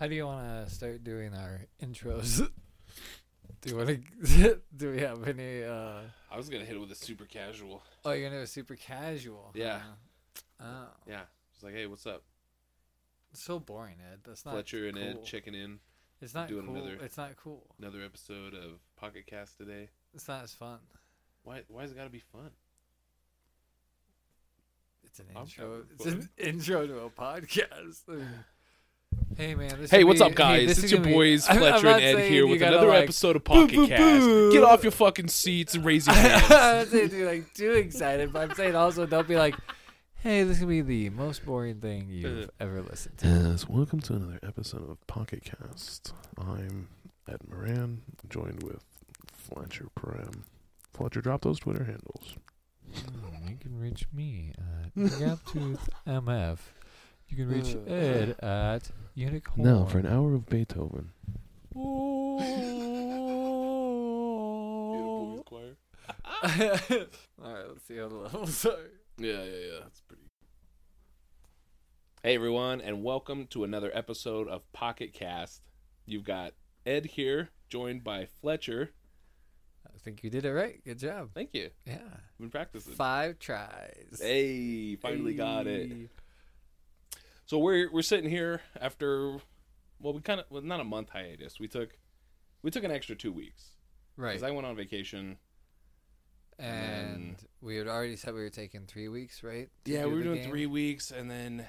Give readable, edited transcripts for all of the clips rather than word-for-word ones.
How do you want to start doing our intros? Do you want to? Do we have any? I was gonna hit it with a super casual. Oh, you're gonna do a super casual? Yeah. Huh? Oh. Yeah. It's like, hey, what's up? It's so boring, Ed. That's not Fletcher and cool. Ed checking in. It's not doing cool. It's not cool. Another episode of Pocket Cast today. It's not as fun. Why has it got to be fun? It's an intro. It's an intro to a podcast. Hey man! Hey, what's up, guys? It's your boys Fletcher and Ed here with another episode of Pocket Cast. Get off your fucking seats and raise your hands. I'm not saying be like too excited, but I'm saying also don't be like, "Hey, this is gonna be the most boring thing you've ever listened to." Yes, welcome to another episode of Pocket Cast. I'm Ed Moran, joined with Fletcher Prem. Fletcher, drop those Twitter handles. You can reach me at GraptoothMF. You can reach Ed at Unicorn. Now for an hour of Beethoven. Beautiful youth choir. All right, let's see how the levels are. Yeah. That's pretty. Hey everyone, and welcome to another episode of Pocket Cast. You've got Ed here, joined by Fletcher. I think you did it right. Good job. Thank you. Yeah, I've been practicing. 5 tries. Hey, finally got it. So we're sitting here after, well, we kind of, well, not a month hiatus. We took an extra 2 weeks, right? Because I went on vacation, and we had already said we were taking 3 weeks, right? Yeah, we were doing 3 weeks, and then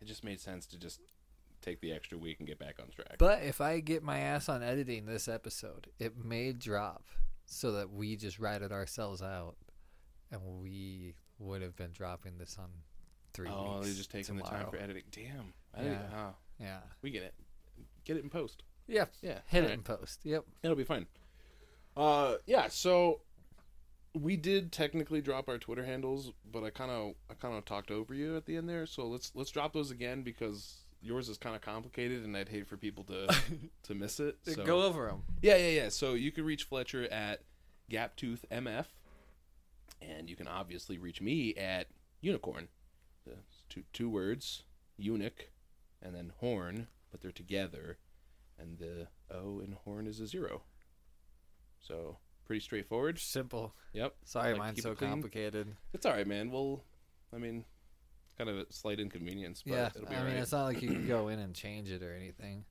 it just made sense to just take the extra week and get back on track. But if I get my ass on editing this episode, it may drop so that we just ratted ourselves out, and we would have been dropping this on. 3 weeks. Oh, they're just taking the time for editing. Damn. I didn't know. Yeah. We get it. Get it in post. Yeah. Yeah. Hit it in post. Yep. It'll be fine. Yeah, so we did technically drop our Twitter handles, but I kinda talked over you at the end there, so let's drop those again because yours is kinda complicated and I'd hate for people to to miss it. So. Go over them. Yeah. So you can reach Fletcher at GaptoothMF, and you can obviously reach me at Unicorn. Two words, eunuch, and then horn, but they're together, and the O in horn is a 0. So pretty straightforward, simple. Yep. Sorry, mine's so complicated. It's all right, man. Well, I mean, kind of a slight inconvenience, but yeah, it'll be all right. I mean, it's not like you can go in and change it or anything.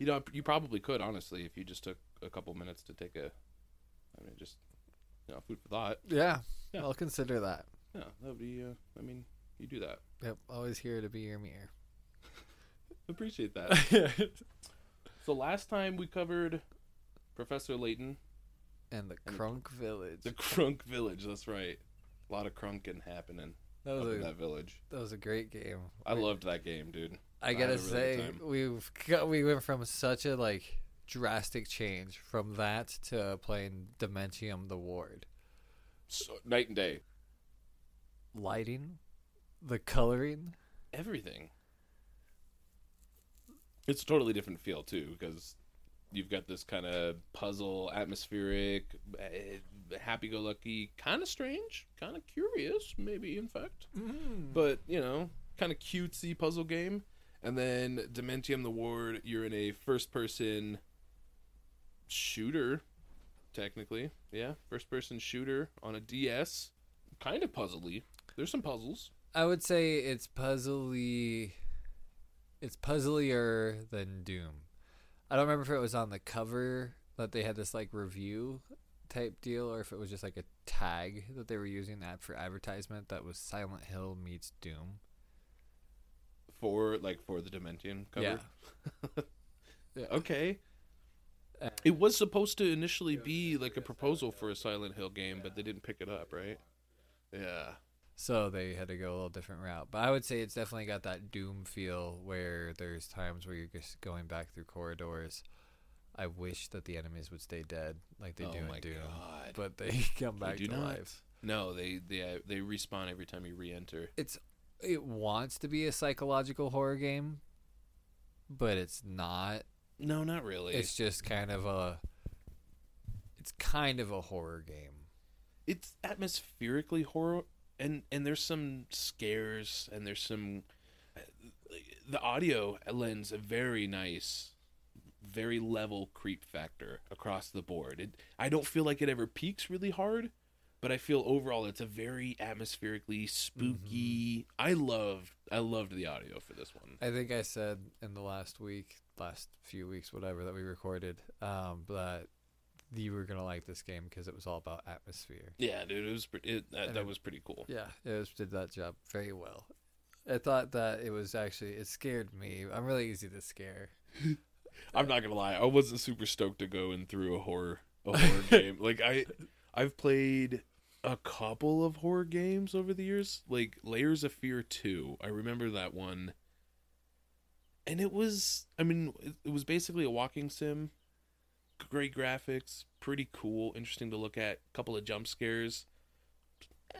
You know, you probably could honestly if you just took a couple minutes to take a. I mean, just food for thought. Yeah. I'll consider that. Yeah, that would be. I mean. You do that. Yep, always here to be your mirror. Appreciate that. So last time we covered Professor Layton. And the Crunk Village. The Crunk Village, that's right. A lot of crunking happening in that village. That was a great game. I loved that game, dude. I gotta say, we went from such a drastic change from that to playing Dementium the Ward. So, night and day. Lighting. The coloring, everything. It's a totally different feel too, because you've got this kind of puzzle, atmospheric, happy-go-lucky, kind of strange, kind of curious, maybe in fact, but kind of cutesy puzzle game. And then Dementium the Ward, you're in a first-person shooter, technically, first-person shooter on a DS, kind of puzzly. There's some puzzles. I would say it's puzzly. It's puzzlier than Doom. I don't remember if it was on the cover that they had this review type deal, or if it was just a tag that they were using that for advertisement. That was Silent Hill meets Doom. For the Dementium cover. Yeah. Yeah. Okay. It was supposed to initially be a proposal for a Silent Hill game, but they didn't pick it up, right? Yeah. So they had to go a little different route. But I would say it's definitely got that Doom feel where there's times where you're just going back through corridors. I wish that the enemies would stay dead like they do in Doom. God. But they come back to life. No, they respawn every time you re-enter. It wants to be a psychological horror game, but it's not. No, not really. It's just kind of a horror game. It's atmospherically horror. And there's some scares, and there's some the audio lends a very nice, very level creep factor across the board. I don't feel like it ever peaks really hard, but I feel overall it's a very atmospherically spooky. Mm-hmm. I loved the audio for this one. I think I said in the last few weeks, whatever, that we recorded, that you were gonna like this game because it was all about atmosphere. Yeah, dude, that was pretty cool. Yeah, did that job very well. I thought that it scared me. I'm really easy to scare. I'm not gonna lie, I wasn't super stoked to go in through a horror game. Like I've played a couple of horror games over the years, like Layers of Fear 2. I remember that one. And it was basically a walking sim. Great graphics, pretty cool, interesting to look at, couple of jump scares.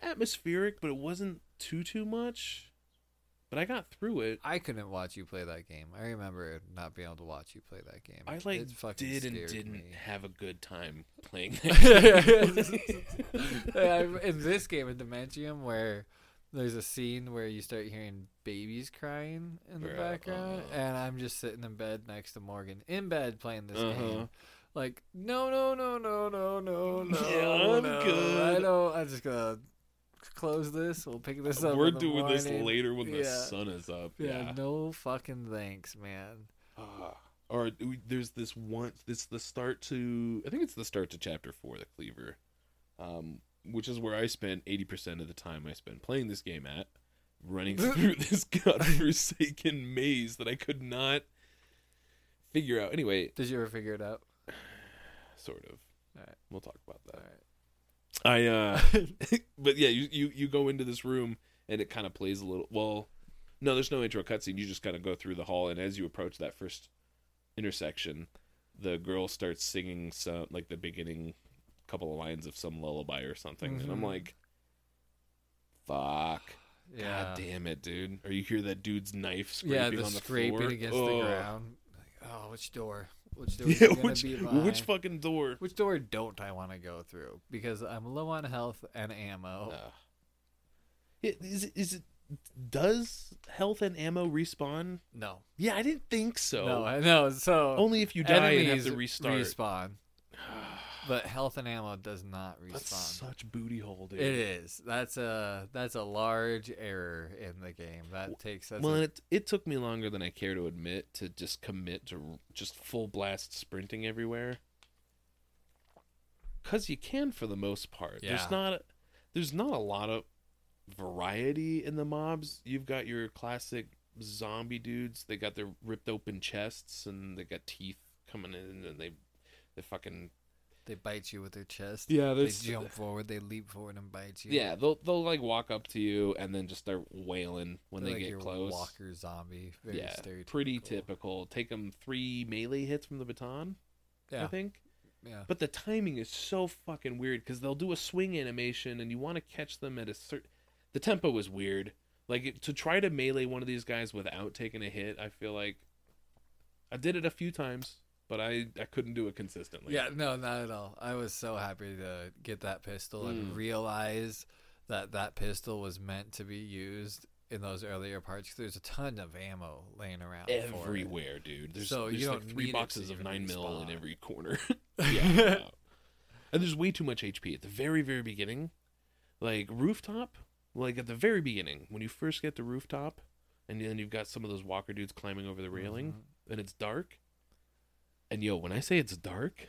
Atmospheric, but it wasn't too much. But I got through it. I couldn't watch you play that game. I remember not being able to watch you play that game. I didn't have a good time playing that game. In this game, in Dementium, where there's a scene where you start hearing babies crying in the background, and I'm just sitting in bed next to Morgan, in bed playing this game. Like, no. Yeah, I'm good. I'm just going to close this. We'll pick this up. We're doing this later when the sun is up. Yeah, no fucking thanks, man. Or there's this one. It's the start to. I think it's the start to Chapter 4, the Cleaver, which is where I spent 80% of the time I spent playing this game at, running through this godforsaken maze that I could not figure out. Anyway, did you ever figure it out? Sort of. All right, we'll talk about that. All right. But yeah, you go into this room and it kind of plays a little. Well, no, there's no intro cutscene. You just kind of go through the hall, and as you approach that first intersection, the girl starts singing some, like, the beginning couple of lines of some lullaby or something, mm-hmm. and I'm like, "Fuck, yeah. God damn it, dude!" Or you hear that dude's knife scraping on the scraping floor against the ground. Like, oh, which door? Which door is going to be mine? Which fucking door? Which door don't I want to go through? Because I'm low on health and ammo. Does health and ammo respawn? No. Yeah, I didn't think so. No, I know. So only if you die and have to restart. Respawn. But health and ammo does not respawn. That's such booty hole, dude. It is. That's a large error in the game. It took me longer than I care to admit to just commit to just full blast sprinting everywhere. Because you can, for the most part. Yeah. There's not a lot of variety in the mobs. You've got your classic zombie dudes. They got their ripped open chests and they got teeth coming in, and they fucking. They bite you with their chest. Yeah, they jump forward, they leap forward and bite you. Yeah, they'll like walk up to you and then just start wailing when they get close. Walker zombie, very stereotypical. Pretty typical. Take them 3 melee hits from the baton. Yeah, I think. Yeah, but the timing is so fucking weird because they'll do a swing animation and you want to catch them at a certain. The tempo is weird. Like to try to melee one of these guys without taking a hit, I feel like I did it a few times. But I couldn't do it consistently. Yeah, no, not at all. I was so happy to get that pistol and realize that pistol was meant to be used in those earlier parts. There's a ton of ammo laying around everywhere, dude. There's like 3 boxes of 9mm in every corner. Yeah, and there's way too much HP at the very, very beginning. Like rooftop, like at the very beginning when you first get to rooftop, and then you've got some of those walker dudes climbing over the railing, mm-hmm. and it's dark. And yo, when I say it's dark,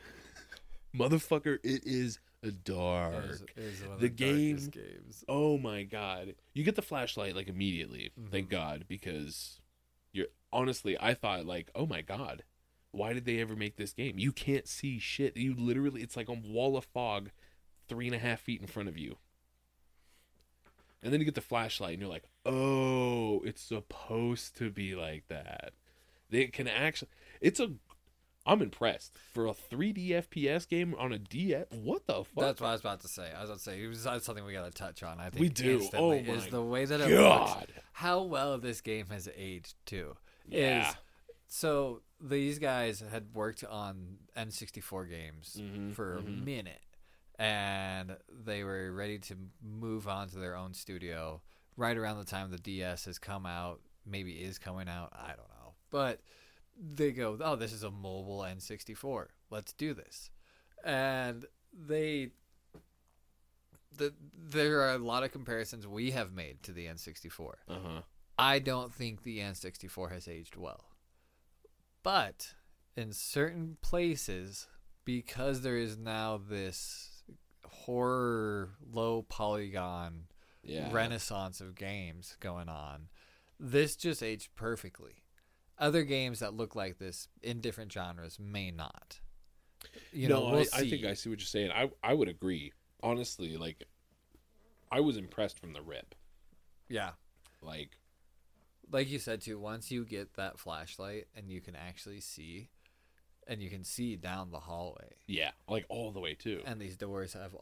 motherfucker, it is dark. It is one of the darkest games. Oh my god! You get the flashlight like immediately. Mm-hmm. Thank God, because I thought like, oh my god, why did they ever make this game? You can't see shit. You literally, it's like a wall of fog, 3.5 feet in front of you. And then you get the flashlight, and you're like, oh, it's supposed to be like that. They can actually. I'm impressed for a 3D FPS game on a DS. What the fuck? That's what I was about to say. That's something we got to touch on. I think we do. Oh my is the way that it god! Looks, how well this game has aged too. Yeah. So these guys had worked on N64 games for a minute, and they were ready to move on to their own studio right around the time the DS has come out. maybe is coming out. I don't know. But they go, oh, this is a mobile N64. Let's do this. And there are a lot of comparisons we have made to the N64. Uh-huh. I don't think the N64 has aged well. But in certain places, because there is now this horror, low polygon renaissance of games going on, this just aged perfectly. Other games that look like this in different genres may not. I think I see what you're saying. I would agree. Honestly, like, I was impressed from the rip. Yeah. Like you said, too, once you get that flashlight and you can actually see, and you can see down the hallway. Yeah, like all the way, too. And these doors have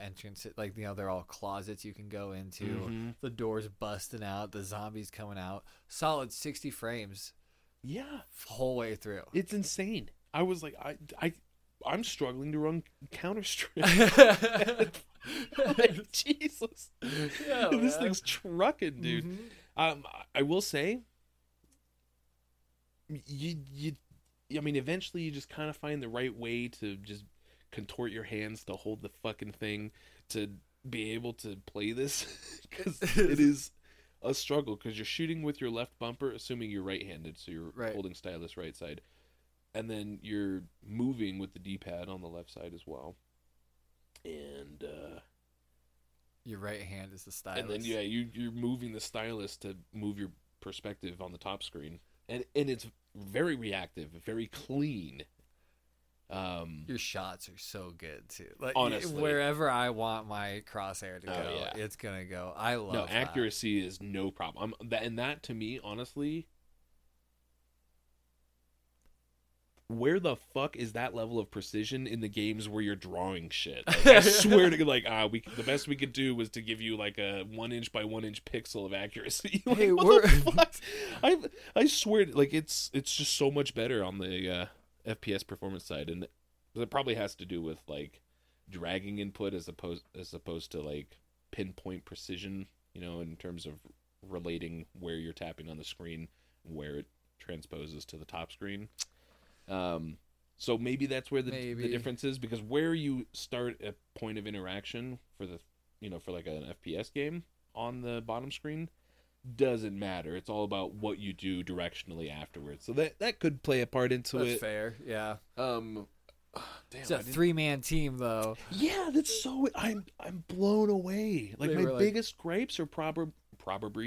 entrances. Like, they're all closets you can go into. Mm-hmm. The doors busting out. The zombies coming out. Solid 60 frames. Yeah. Whole way through. It's insane. I was like, I'm struggling to run Counter-Strike. Like, Jesus. Yeah, this thing's trucking, dude. Mm-hmm. I will say, eventually you just kind of find the right way to just contort your hands to hold the fucking thing to be able to play this, because it is a struggle, because you're shooting with your left bumper, assuming you're right-handed, so you're holding stylus right side, and then you're moving with the D-pad on the left side as well, and your right hand is the stylus, and then you're moving the stylus to move your perspective on the top screen, and it's very reactive, very clean. Your shots are so good too. Like, honestly, wherever I want my crosshair to go, it's gonna go. I love that. Accuracy is no problem. And that, to me, honestly, where the fuck is that level of precision in the games where you're drawing shit? Like, I swear to, like, the best we could do was to give you like a 1-inch by 1-inch pixel of accuracy. Like, hey, the fuck? I swear, like, it's just so much better on the FPS performance side, and that probably has to do with like dragging input as opposed to like pinpoint precision, in terms of relating where you're tapping on the screen, where it transposes to the top screen. So maybe that's where the difference is, because where you start a point of interaction for the, for like an FPS game on the bottom screen doesn't matter. It's all about what you do directionally afterwards. So that could play a part into it. That's fair. Yeah. Damn, it's a 3-man team though. Yeah. That's so, I'm blown away. Like, my biggest gripes are probably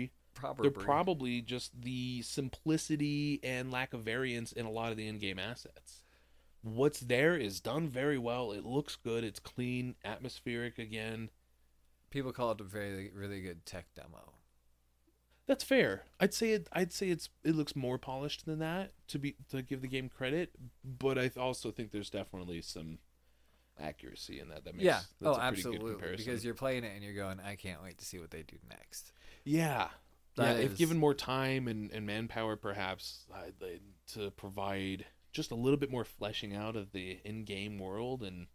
just the simplicity and lack of variance in a lot of the in-game assets. What's there is done very well. It looks good. It's clean, atmospheric again. People call it a very, really good tech demo. That's fair. I'd say it looks more polished than that, to give the game credit. But I also think there's definitely some accuracy in that. That makes that's a pretty good comparison, because you're playing it and you're going, I can't wait to see what they do next. Yeah. If given more time and manpower, perhaps, to provide just a little bit more fleshing out of the in-game world, and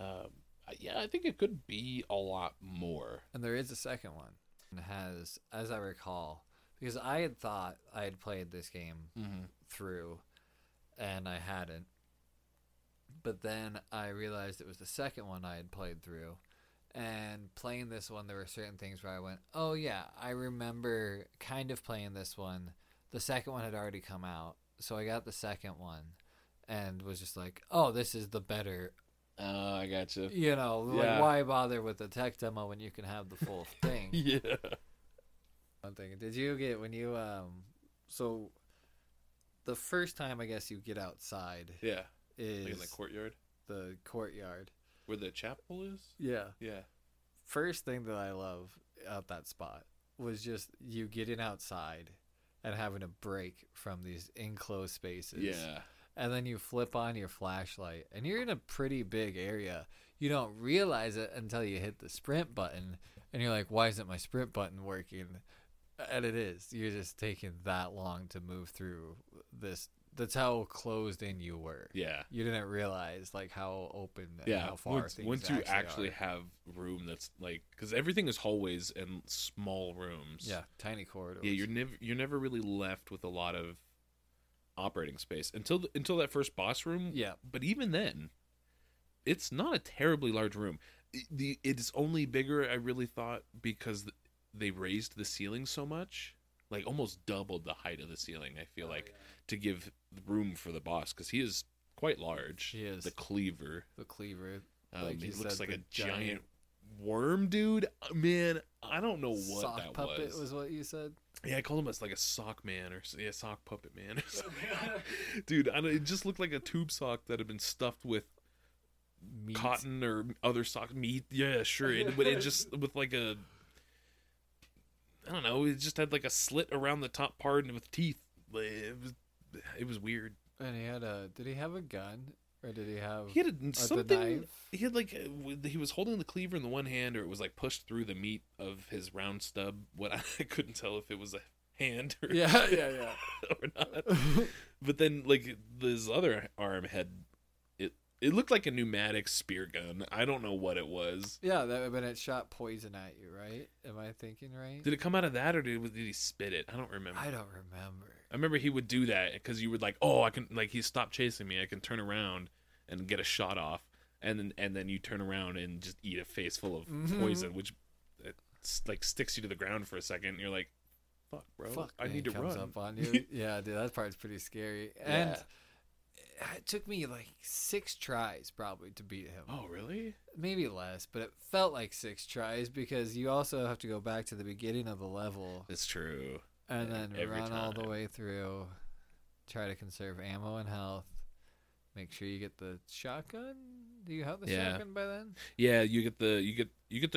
I think it could be a lot more. And there is a second one. It has, as I recall, because I had thought I had played this game through, and I hadn't. But then I realized it was the second one I had played through. And playing this one, there were certain things where I went, oh yeah, I remember kind of playing this one. The second one had already come out, so I got the second one and was just like, oh, this is the better. Oh, I gotcha. Like, why bother with the tech demo when you can have the full thing? Yeah. One thing. Did you get when you so the first time, I guess, you get outside? Yeah. Is like in the courtyard. The courtyard. Where the chapel is? Yeah. Yeah. First thing that I love at that spot was just you getting outside and having a break from these enclosed spaces. Yeah. And then you flip on your flashlight, and you're in a pretty big area. You don't realize it until you hit the sprint button, and you're like, why isn't my sprint button working? And it is. You're just taking that long to move through this That's how closed in you were. Yeah. You didn't realize, like, how open and how far things Once you actually have room that's, like... Because everything is hallways and small rooms. Yeah, tiny corridors. Yeah, you're never really left with a lot of operating space until that first boss room. Yeah. But even then, it's not a terribly large room. It's only bigger, I really thought, because they raised the ceiling so much. Like, almost doubled the height of the ceiling, I feel to give room for the boss, because he is quite large. He is. The Cleaver. He looks like a giant worm dude. Man, I don't know what that was. Sock puppet was what you said? Yeah, I called him like a sock man or sock puppet man or something. Dude, it just looked like a tube sock that had been stuffed with meat. Cotton or other sock meat. Yeah, sure. But it just, with like a... I don't know. It just had like a slit around the top part and with teeth. It was weird. And he had did he have a gun or did he have? He had something. Knife? He had he was holding the cleaver in the one hand, or it was like pushed through the meat of his round stub. What I couldn't tell if it was a hand or or not. But then this other arm had it. It looked like a pneumatic spear gun. I don't know what it was. Yeah, but it shot poison at you, right? Am I thinking right? Did it come out of that, or did he spit it? I don't remember. I remember he would do that because you would I can he stopped chasing me. I can turn around and get a shot off, and then you turn around and just eat a face full of poison, which sticks you to the ground for a second. And you're like, fuck, bro, I need to run. Comes up on you. Yeah, dude, that part's pretty scary. And it took me 6 tries probably to beat him. Oh, really? Maybe less, but it felt like 6 tries because you also have to go back to the beginning of the level. It's true. And then run all the way through, try to conserve ammo and health, make sure you get the shotgun. Do you have the shotgun by then? Yeah, you get the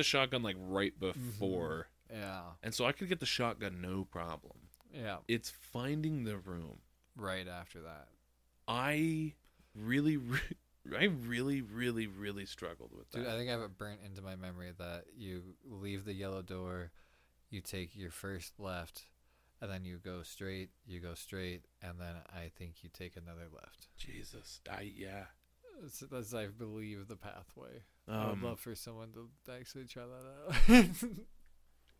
shotgun right before. Mm-hmm. Yeah. And so I could get the shotgun no problem. Yeah. It's finding the room right after that. I really struggled with that. Dude, I think I have it burnt into my memory that you leave the yellow door, you take your first left, and then you go straight, and then I think you take another left. Jesus. That's, I believe, the pathway. I would love for someone to actually try that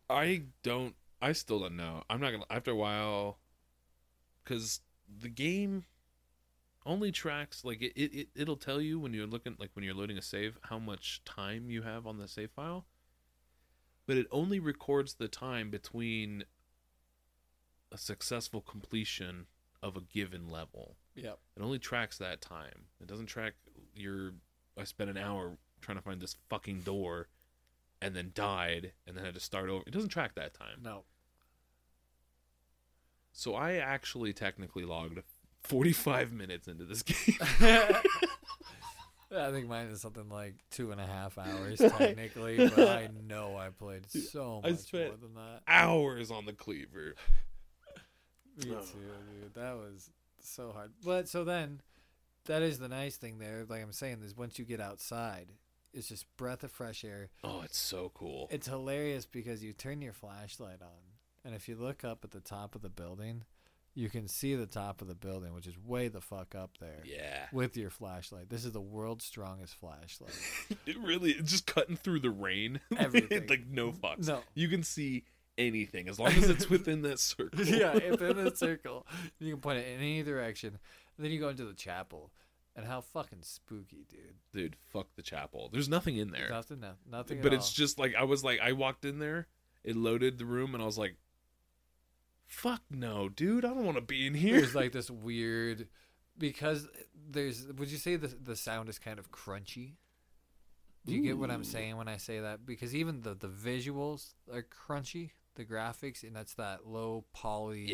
out. I still don't know. I'm not going to, after a while, because the game only tracks, it'll tell you when you're looking, when you're loading a save, how much time you have on the save file, but it only records the time between a successful completion of a given level. Yep. It only tracks that time. It doesn't track I spent an hour trying to find this fucking door and then died and then had to start over. It doesn't track that time. No. So I actually technically logged 45 minutes into this game. I think mine is something 2.5 hours technically, but I know I played so much more than that. Hours on the cleaver. Me too, dude. That was so hard. But so then, that is the nice thing there. Like I'm saying, is once you get outside, it's just breath of fresh air. Oh, it's so cool. It's hilarious because you turn your flashlight on, and if you look up at the top of the building, you can see the top of the building, which is way the fuck up there. Yeah. With your flashlight. This is the world's strongest flashlight. It really is just cutting through the rain. Everything. No fucks. No. You can see anything as long as it's within that circle. Yeah, within that circle. You can point it in any direction. And then you go into the chapel. And how fucking spooky, dude. Dude, fuck the chapel. There's nothing in there. Nothing at all. But it's just I walked in there, it loaded the room, and I was like, fuck no, dude, I don't want to be in here. There's this weird, because there's, would you say the sound is kind of crunchy? Do you get what I'm saying when I say that? Because even the visuals are crunchy, the graphics, and that's that low poly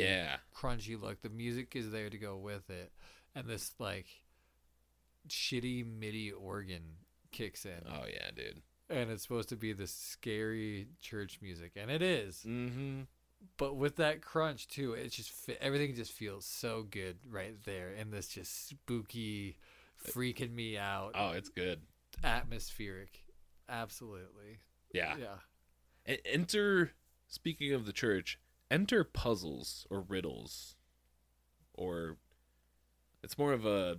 crunchy look. The music is there to go with it. And this shitty MIDI organ kicks in. Oh yeah, dude. And it's supposed to be this scary church music, and it is. Mm-hmm. But with that crunch too, it just everything just feels so good right there, and this just spooky, freaking me out. Oh, it's good. Atmospheric, absolutely. Yeah. Enter. Speaking of the church, enter puzzles or riddles, or It's more of a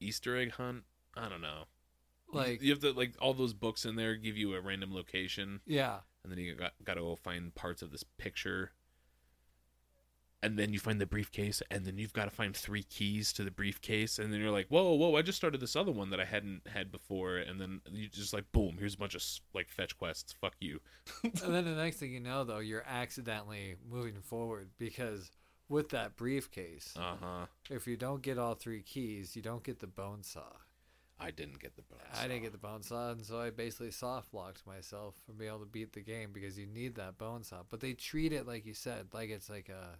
Easter egg hunt. I don't know. Like you have to like all those books in there give you a random location. Yeah. And then you got to go find parts of this picture. And then you find the briefcase, and then you've got to find 3 keys to the briefcase, and then you're like, whoa, I just started this other one that I hadn't had before, and then you just like, boom, here's a bunch of like fetch quests, fuck you. And then the next thing you know, though, you're accidentally moving forward, because with that briefcase, if you don't get all 3 keys, you don't get the bone saw. I didn't get the bone saw, and so I basically soft locked myself from being able to beat the game, because you need that bone saw. But they treat it, like you said, like it's like a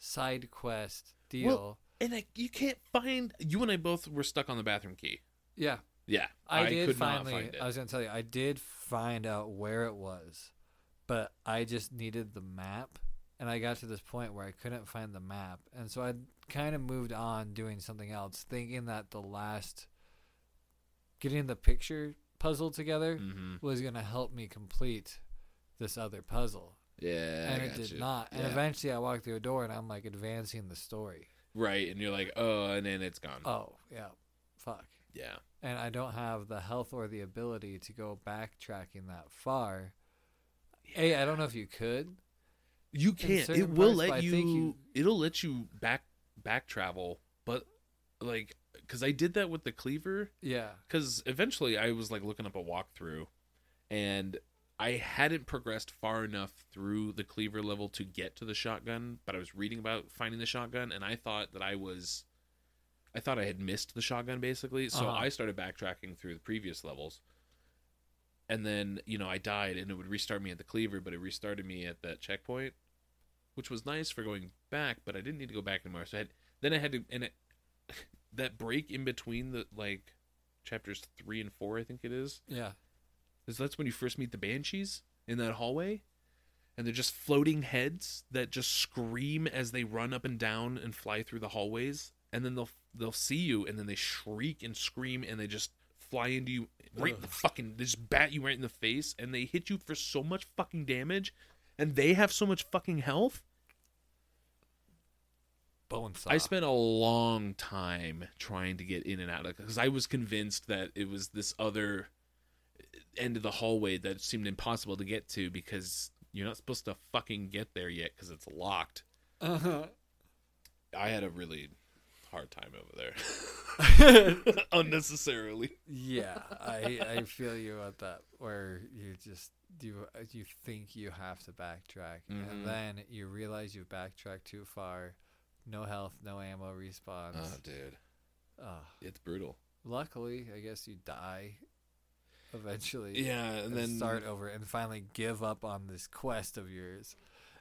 side quest deal. Well, and you can't find... You and I both were stuck on the bathroom key. Yeah. Yeah. I could finally not find it. I was going to tell you, I did find out where it was, but I just needed the map, and I got to this point where I couldn't find the map, and so I kind of moved on doing something else, thinking that the last... getting the picture puzzle together was going to help me complete this other puzzle. Yeah, and it did not. Yeah. And eventually, I walked through a door, and I'm like advancing the story. Right, and you're like, oh, and then it's gone. Oh, yeah, fuck. Yeah, and I don't have the health or the ability to go backtracking that far. Yeah. I don't know if you could. You can't. It will let you, It'll let you back travel, but like, because I did that with the cleaver. Yeah. Because eventually, I was like looking up a walkthrough, and I hadn't progressed far enough through the cleaver level to get to the shotgun, but I was reading about finding the shotgun, and I thought that I thought I had missed the shotgun, basically, so I started backtracking through the previous levels, and then, you know, I died, and it would restart me at the cleaver, but it restarted me at that checkpoint, which was nice for going back, but I didn't need to go back anymore, so that break in between the, like, chapters 3 and 4, I think it is. Yeah. So that's when you first meet the banshees in that hallway, and they're just floating heads that just scream as they run up and down and fly through the hallways, and then they'll see you, and then they shriek and scream, and they just fly into you right in the fucking, they just bat you right in the face, and they hit you for so much fucking damage, and they have so much fucking health. Bonesaw. I spent a long time trying to get in and out of it, because I was convinced that it was this other end of the hallway that seemed impossible to get to, because you're not supposed to fucking get there yet because it's locked. I had a really hard time over there. Unnecessarily. Yeah, I feel you at that, where you just you think you have to backtrack, and then you realize you've backtracked too far. No health, no ammo response. Oh, dude. It's brutal. Luckily, I guess you die eventually, and then start over and finally give up on this quest of yours.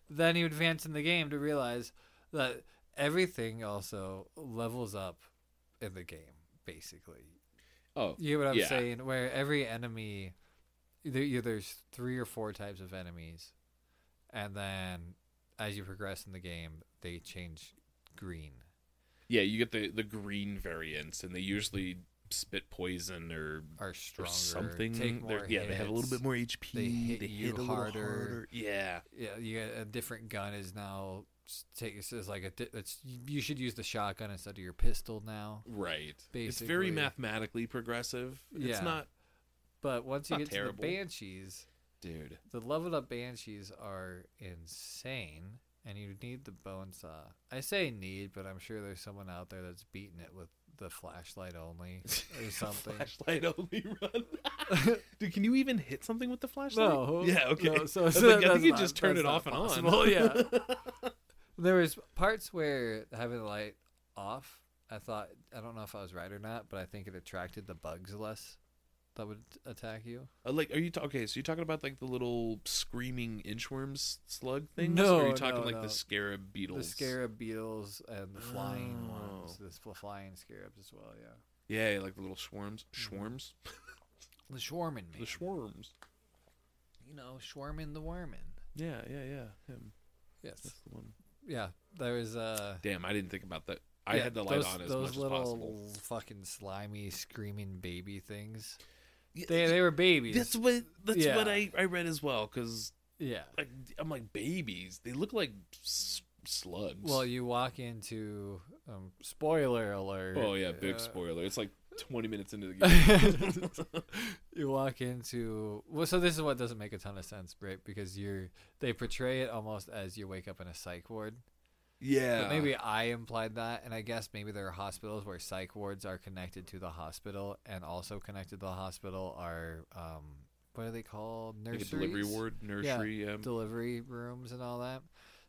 Then you advance in the game to realize that everything also levels up in the game, basically. You know what I'm saying? Where every enemy, there's 3 or 4 types of enemies, and then as you progress in the game, they change green. Yeah, you get the green variants, and they usually spit poison or stronger, or something. Take more hits. Yeah, they have a little bit more HP. They hit harder. Yeah. You get a different gun is now you should use the shotgun instead of your pistol now. Right. Basically. It's very mathematically progressive. Yeah. It's not. But once you get to the banshees, dude, the leveled up banshees are insane, and you need the bone saw. I say need, but I'm sure there's someone out there that's beating it with the flashlight only or something. Flashlight only run. Dude, can you even hit something with the flashlight? No. Yeah, okay. No, I think you just turn it off and on. Yeah. There was parts where having the light off, I don't know if I was right or not, but I think it attracted the bugs less that would attack you. So you're talking about like the little screaming inchworms slug things? No, or are you talking the scarab beetles? The scarab beetles and the flying ones. The flying scarabs as well, yeah. Yeah, like the little swarms. Schwarms? The Schwarmin, man. The Schwarms. You know, Schwarmin the Wormin. Yeah. Him. Yes. That's the one. Yeah, there was... Damn, I didn't think about that. I had the light on as much as possible. Those little fucking slimy, screaming baby things. They were babies. That's what I read as well, because I'm like, babies. They look like slugs. Well, you walk into spoiler alert. Oh yeah, big spoiler. It's like 20 minutes into the game. You walk into, well, so this is what doesn't make a ton of sense, right? Because they portray it almost as you wake up in a psych ward. Yeah. But maybe I implied that, and I guess maybe there are hospitals where psych wards are connected to the hospital, and also connected to the hospital are what are they called? Nurseries? Like a delivery ward, nursery, yeah, delivery rooms and all that.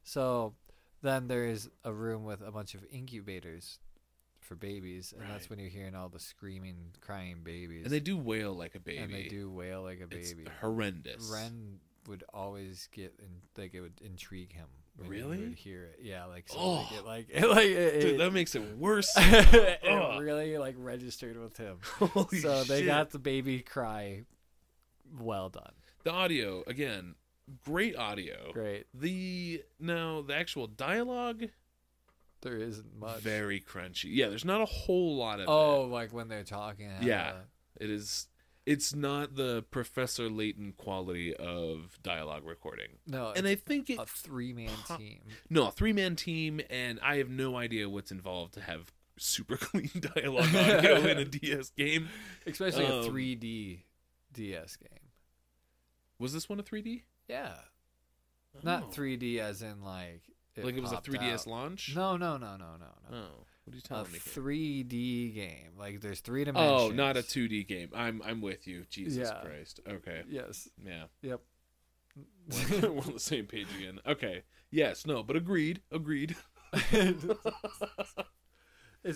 So then there is a room with a bunch of incubators for babies, and right. That's when you're hearing all the screaming, crying babies. And they do wail like a baby. It's horrendous. Ren would always get, it would intrigue him. Really? You hear it. Yeah, like, so dude, that makes it worse. It really like registered with him. Holy so shit. They got the baby cry well done. The audio, again, great audio. Great. The actual dialogue, there isn't much. Very crunchy. Yeah, there's not a whole lot of it. Like when they're talking. Yeah. It's not the Professor Layton quality of dialogue recording. No, and I think it's a three-man team. No, a three-man team, and I have no idea what's involved to have super clean dialogue audio in a DS game. Especially a 3D DS game. Was this one a 3D? Yeah. Oh. Not 3D as in like... It was a 3DS launch? No. Oh. What are you telling me? A 3D game. Like, there's three dimensions. Oh, not a 2D game. I'm with you. Jesus Christ. Okay. Yes. Yeah. Yep. We're on the same page again. Okay. Yes. No, but agreed. It's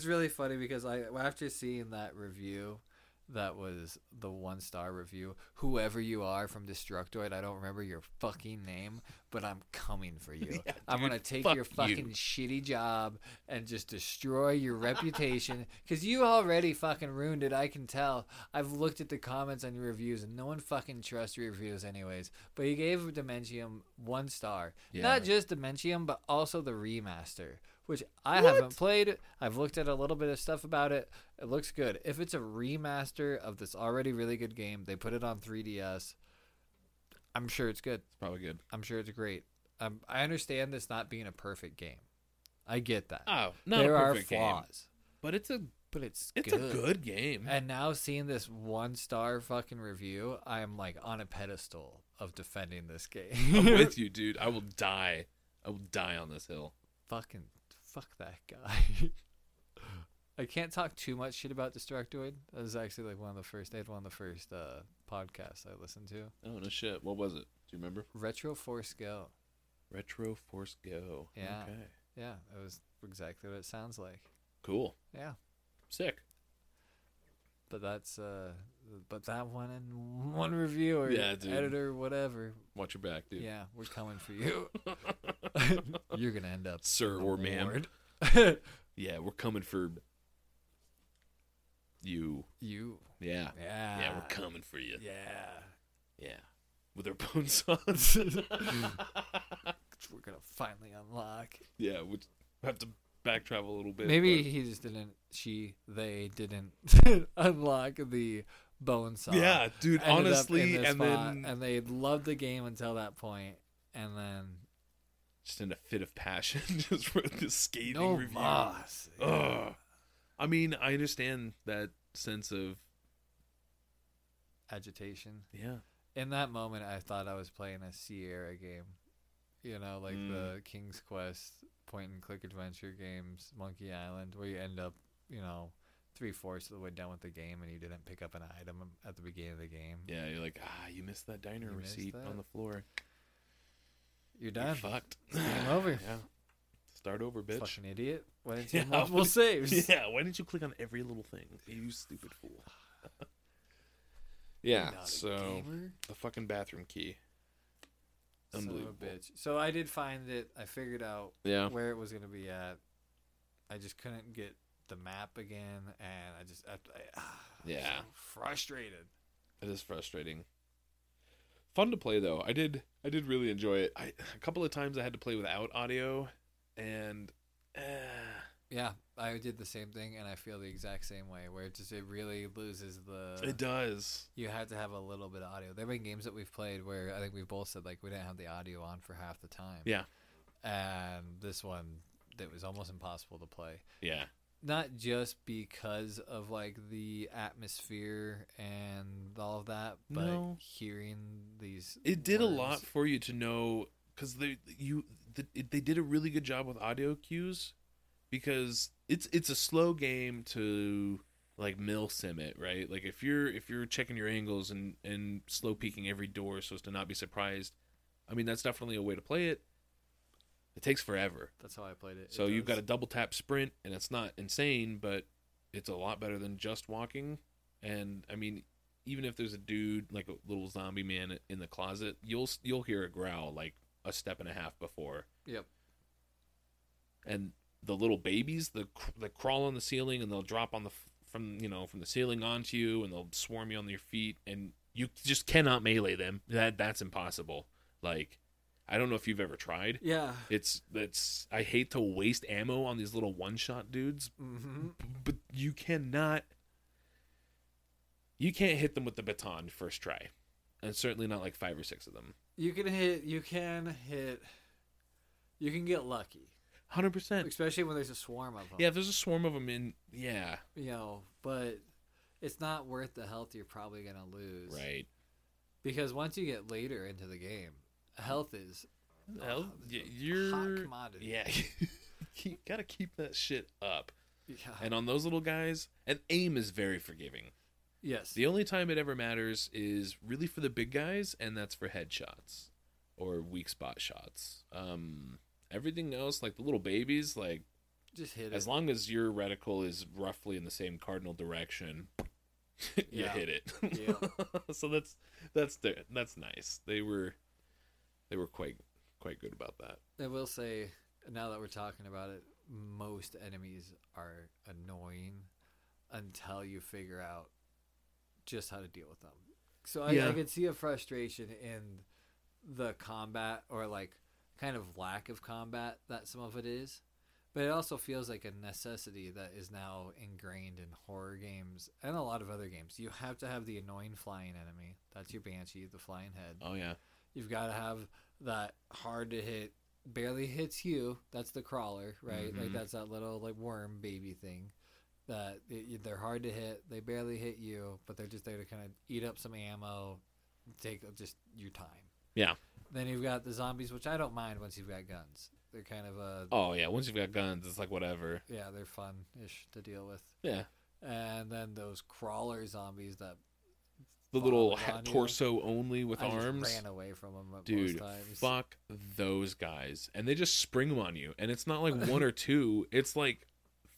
really funny because after seeing that review, that was the 1-star review. Whoever you are from Destructoid, I don't remember your fucking name, but I'm coming for you. Yeah, I'm going to take your fucking shitty job and just destroy your reputation because you already fucking ruined it, I can tell. I've looked at the comments on your reviews, and no one fucking trusts your reviews anyways. But he gave Dementium 1 star. Yeah. Not just Dementium, but also the remaster, which I haven't played. I've looked at a little bit of stuff about it. It looks good. If it's a remaster of this already really good game, they put it on 3DS, I'm sure it's good. It's probably good. I'm sure it's great. I understand this not being a perfect game. I get that. Oh, not there a perfect are flaws, game. But it's good. A good game. And now seeing this 1-star fucking review, I am like on a pedestal of defending this game. I'm with you, dude. I will die on this hill. Fuck that guy. I can't talk too much shit about Destructoid. That was actually like one of the first podcasts I listened to. Oh, no shit. What was it? Do you remember? Retro Force Go. Yeah. Okay. Yeah, that was exactly what it sounds like. Cool. Yeah. Sick. But that's that one in one review or editor, whatever. Watch your back, dude. Yeah, we're coming for you. You're gonna end up, sir or ma'am. Yeah, we're coming for you. You. Yeah. Yeah, we're coming for you. Yeah. With our bone saws. We're gonna finally unlock. Yeah, we have to back travel a little bit. Maybe he just didn't. They didn't unlock the bone saw. Yeah, dude. Honestly, and they loved the game until that point, and then. Just in a fit of passion, just wrote this scathing review. Moss. Yeah. I mean, I understand that sense of agitation. Yeah. In that moment, I thought I was playing a Sierra game. You know, like the King's Quest point-and-click adventure games, Monkey Island, where you end up, 3/4 of the way done with the game and you didn't pick up an item at the beginning of the game. Yeah, you're like, you missed that diner receipt on the floor. You're done. You're fucked. Game over. Yeah. Start over, bitch. Fucking idiot. Why didn't you have multiple saves? Yeah, why didn't you click on every little thing? You stupid fool. Yeah, so a fucking bathroom key. Unbelievable. Son of a bitch. So I did find it. I figured out where it was going to be at. I just couldn't get the map again, and I was so frustrated. It is frustrating. Fun to play though. I did really enjoy it. A couple of times I had to play without audio, and yeah, I did the same thing, and I feel the exact same way. Where it really loses the. It does. You have to have a little bit of audio. There have been games that we've played where I think we've both said like we didn't have the audio on for half the time. Yeah. And this one that was almost impossible to play. Yeah. Not just because of like the atmosphere and all of that, but hearing these it did words. A lot for you to know, because they did a really good job with audio cues, because it's a slow game to like milsim it, right? Like if you're checking your angles and slow peeking every door so as to not be surprised, I mean that's definitely a way to play it. It takes forever. That's how I played it. So you've got a double tap sprint, and it's not insane, but it's a lot better than just walking. And I mean, even if there's a dude like a little zombie man in the closet, you'll hear a growl like a step and a half before. Yep. And the little babies, they crawl on the ceiling and they'll drop on from the ceiling onto you, and they'll swarm you on your feet, and you just cannot melee them. That's impossible. Like. I don't know if you've ever tried. Yeah. It's I hate to waste ammo on these little one-shot dudes, mm-hmm. but you can't hit them with the baton first try. And certainly not like 5 or 6 of them. You can get lucky. 100%. Especially when there's a swarm of them. Yeah, if there's a swarm of them yeah. You know, but it's not worth the health you're probably going to lose. Right. Because once you get later into the game, health is a hot commodity. Yeah, you gotta keep that shit up. Yeah. And on those little guys, and aim is very forgiving. Yes. The only time it ever matters is really for the big guys, and that's for headshots or weak spot shots. Everything else, like the little babies, like just hit it. As long as your reticle is roughly in the same cardinal direction. You hit it. Yeah. So that's nice. They were quite good about that. I will say, now that we're talking about it, most enemies are annoying until you figure out just how to deal with them. So I could see a frustration in the combat, or like kind of lack of combat that some of it is. But it also feels like a necessity that is now ingrained in horror games and a lot of other games. You have to have the annoying flying enemy. That's your Banshee, the flying head. Oh, yeah. You've got to have that hard to hit, barely hits you. That's the crawler, right? Mm-hmm. Like that's that little like worm baby thing. That they're hard to hit, they barely hit you, but they're just there to kind of eat up some ammo, take just your time. Yeah. Then you've got the zombies, which I don't mind once you've got guns. They're kind of a once you've got guns, it's like whatever. Yeah, they're fun-ish to deal with. Yeah. And then those crawler zombies that. The little torso only with arms. I just ran away from them most times. Dude, fuck those guys. And they just spring them on you. And it's not like 1 or 2. It's like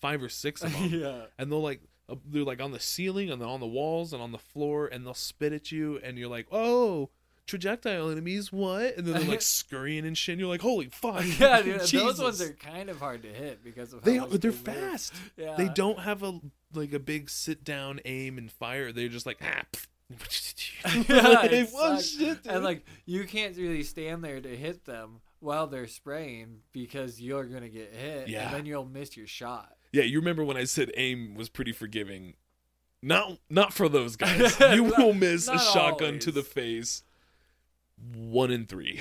5 or 6 of them. Yeah. And they're like on the ceiling and on the walls and on the floor. And they'll spit at you. And you're like, oh, projectile enemies, what? And then they're like scurrying and shit. And you're like, holy fuck. Yeah, dude, those ones are kind of hard to hit because of how they're fast. Yeah. They don't have a big sit down aim and fire. They're just like, ah, pfft. Yeah, well, shit, and like you can't really stand there to hit them while they're spraying because you're gonna get hit, and then you'll miss your shot. Yeah, you remember when I said aim was pretty forgiving? Not for those guys. You will miss a shotgun always. To the face. 1 in 3.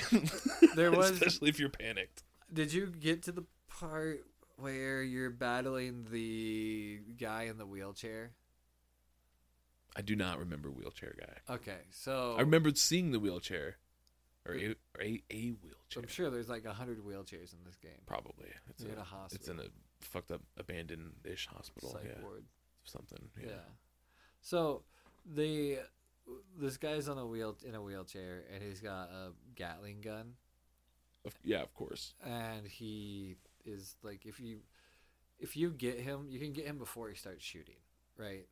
There was, especially if you're panicked. Did you get to the part where you're battling the guy in the wheelchair? I do not remember wheelchair guy. Okay, so I remembered seeing the wheelchair, or a wheelchair. I'm sure there's like 100 wheelchairs in this game. Probably. It's in a hospital. It's in a fucked up abandoned-ish hospital. Psych ward. Something. Yeah. So this guy's on in a wheelchair, and he's got a Gatling gun. Yeah, of course. And he is like, if you get him, you can get him before he starts shooting, right?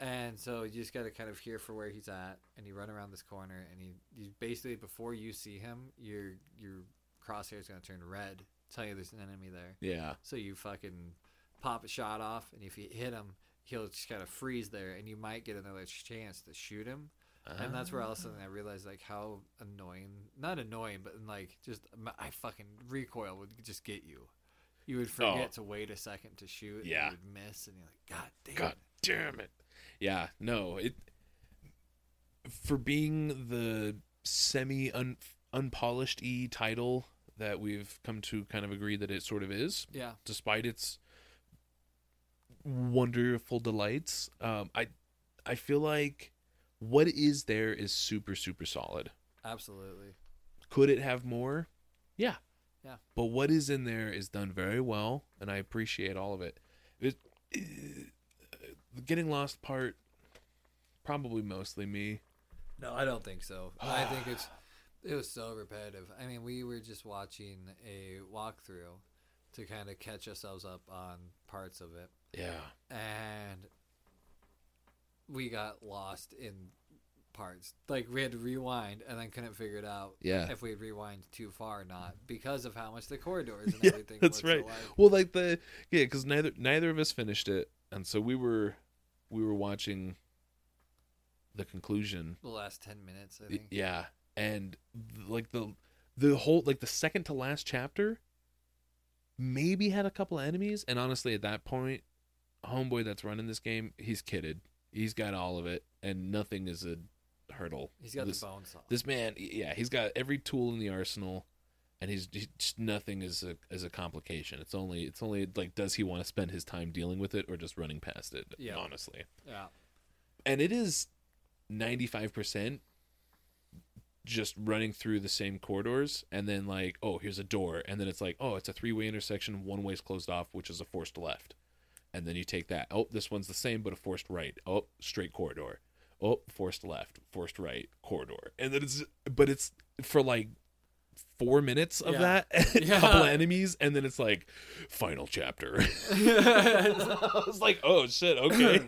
And so you just got to kind of hear for where he's at, and you run around this corner, and you basically, before you see him, your crosshair is going to turn red, tell you there's an enemy there. Yeah. So you fucking pop a shot off, and if you hit him, he'll just kind of freeze there, and you might get another chance to shoot him. And that's where all of a sudden I realized, like, how I fucking recoil would just get you. You would forget to wait a second to shoot, and you would miss, and you're like, God damn it. Yeah, no, it for being the semi unpolished title that we've come to kind of agree that it sort of is. Yeah. Despite its wonderful delights, I feel like what is there is super, super solid. Absolutely. Could it have more? Yeah. Yeah. But what is in there is done very well, and I appreciate all of it. The getting lost part, probably mostly me. No, I don't think so. I think it was so repetitive. I mean, we were just watching a walkthrough to kind of catch ourselves up on parts of it. Yeah. And we got lost in parts. Like, we had to rewind and then couldn't figure it out if we'd rewind too far or not because of how much the corridors and everything that's looked right. alike. Well, like because neither of us finished it, and so we were watching the conclusion. The last 10 minutes, I think. Yeah. And like the whole, like the second to last chapter maybe had a couple of enemies, and honestly at that point, homeboy that's running this game, he's kitted. He's got all of it and nothing is a hurdle. He's got the bone saw. This man, yeah, he's got every tool in the arsenal, and nothing is a complication. It's only like, does he want to spend his time dealing with it or just running past it? Yeah. Honestly. Yeah. And it is 95% just running through the same corridors, and then like, oh, here's a door, and then it's like, oh, it's a three-way intersection, one way's closed off, which is a forced left, and then you take that. Oh, this one's the same but a forced right. Oh, straight corridor. Oh, forced left, forced right, corridor. And then it's for like 4 minutes of that, and a couple of enemies, and then it's like final chapter. I was like, oh shit, okay.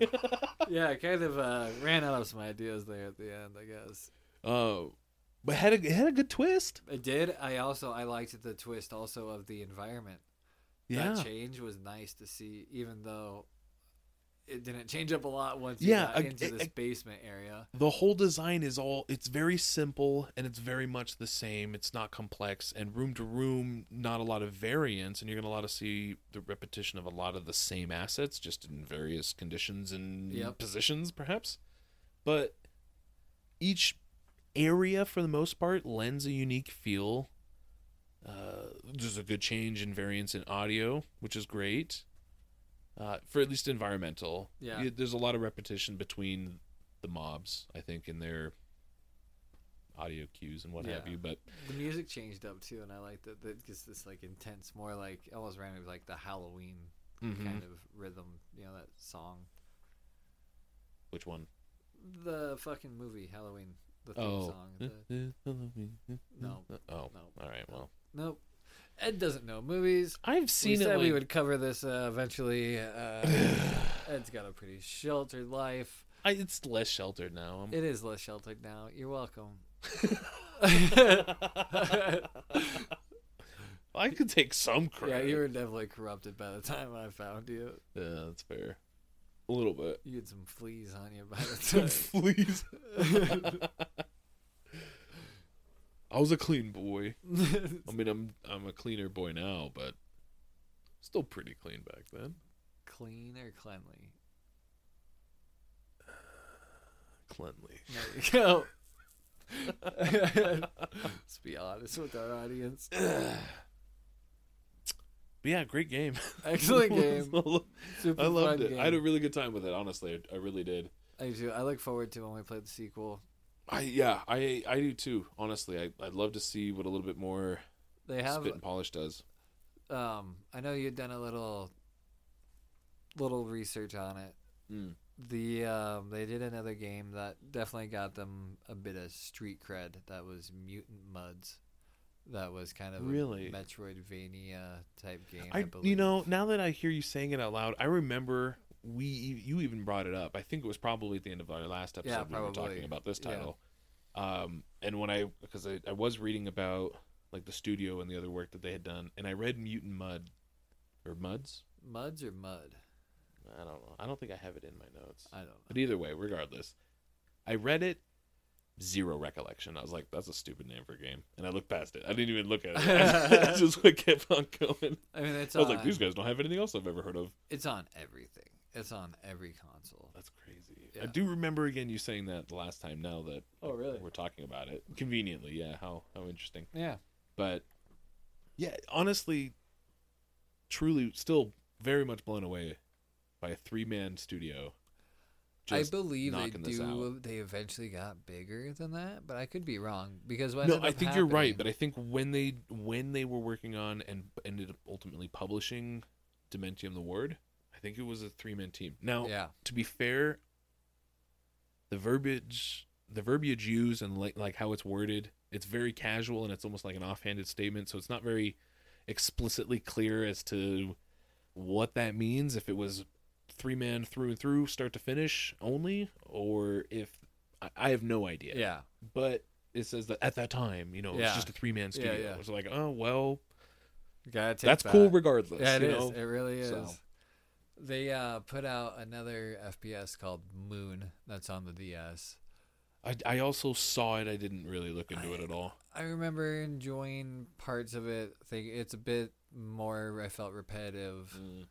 Yeah, I kind of ran out of some ideas there at the end, I guess. Oh, but it had a good twist. It did. I liked the twist also of the environment. Yeah, that change was nice to see, even though it didn't change up a lot once you got into this basement area. The whole design is it's very simple, and it's very much the same. It's not complex, and room to room, not a lot of variance, and you're going to see the repetition of a lot of the same assets, just in various conditions and positions, perhaps. But each area, for the most part, lends a unique feel. There's a good change in variance in audio, which is great. For at least environmental. Yeah. There's a lot of repetition between the mobs, I think, in their audio cues and what have you. But the music changed up too, and I liked that it gets this like intense, more like almost random, like the Halloween kind of rhythm, you know, that song. Which one? The fucking movie Halloween. The theme song. No. Oh. No. All right, well. Nope. Ed doesn't know movies. I've seen it. We said we would cover this eventually. Ed's got a pretty sheltered life. It's less sheltered now. It is less sheltered now. You're welcome. I could take some credit. Yeah, you were definitely corrupted by the time I found you. Yeah, that's fair. A little bit. You had some fleas on you by the time. Some fleas. I was a clean boy. I mean, I'm a cleaner boy now, but still pretty clean back then. Clean or cleanly? Cleanly. There you go. Let's be honest with our audience. Yeah, great game. Excellent game. Super I loved fun it. Game. I had a really good time with it, honestly. I really did. I do. I look forward to when we play the sequel. I do too, honestly. I'd love to see what a little bit more Spit and Polish does. I know you'd done a little research on it. Mm. They did another game that definitely got them a bit of street cred. That was Mutant Mudds. That was kind of a Metroidvania type game, I believe. You know, now that I hear you saying it out loud, I remember you even brought it up. I think it was probably at the end of our last episode we were talking about this title. Yeah. And when because I was reading about like the studio and the other work that they had done, and I read Mutant Mud or Mudds? Mudds or Mud? I don't know. I don't think I have it in my notes. I don't know. But either way, regardless, I read it. Zero recollection. I was like, that's a stupid name for a game, and I looked past it. I didn't even look at it. I just kept on going. I mean, I was like, these guys don't have anything else I've ever heard of. It's on everything. It's on every console. That's crazy. Yeah. I do remember again you saying that the last time. Now that we're talking about it, conveniently, yeah. How interesting. Yeah. But Yeah, honestly, truly still very much blown away by a three-man studio. Just I believe they do. They eventually got bigger than that, but I could be wrong because what no, I think you're right. But I think when they were working on and ended up ultimately publishing Dementium the Ward, I think it was a three-man team. Now, yeah. To be fair, the verbiage used and like how it's worded, it's very casual and it's almost like an offhanded statement. So it's not very explicitly clear as to what that means. If it was three-man through and through, start to finish only, or if I have no idea. Yeah. But it says that at that time, it's just a three-man studio. Yeah, yeah. It was like, oh, well, that's that. Cool regardless. Yeah, it is. It really is. So. They put out another FPS called Moon that's on the DS. I also saw it. I didn't really look into it at all. I remember enjoying parts of it. It's a bit more, I felt, repetitive. Mm.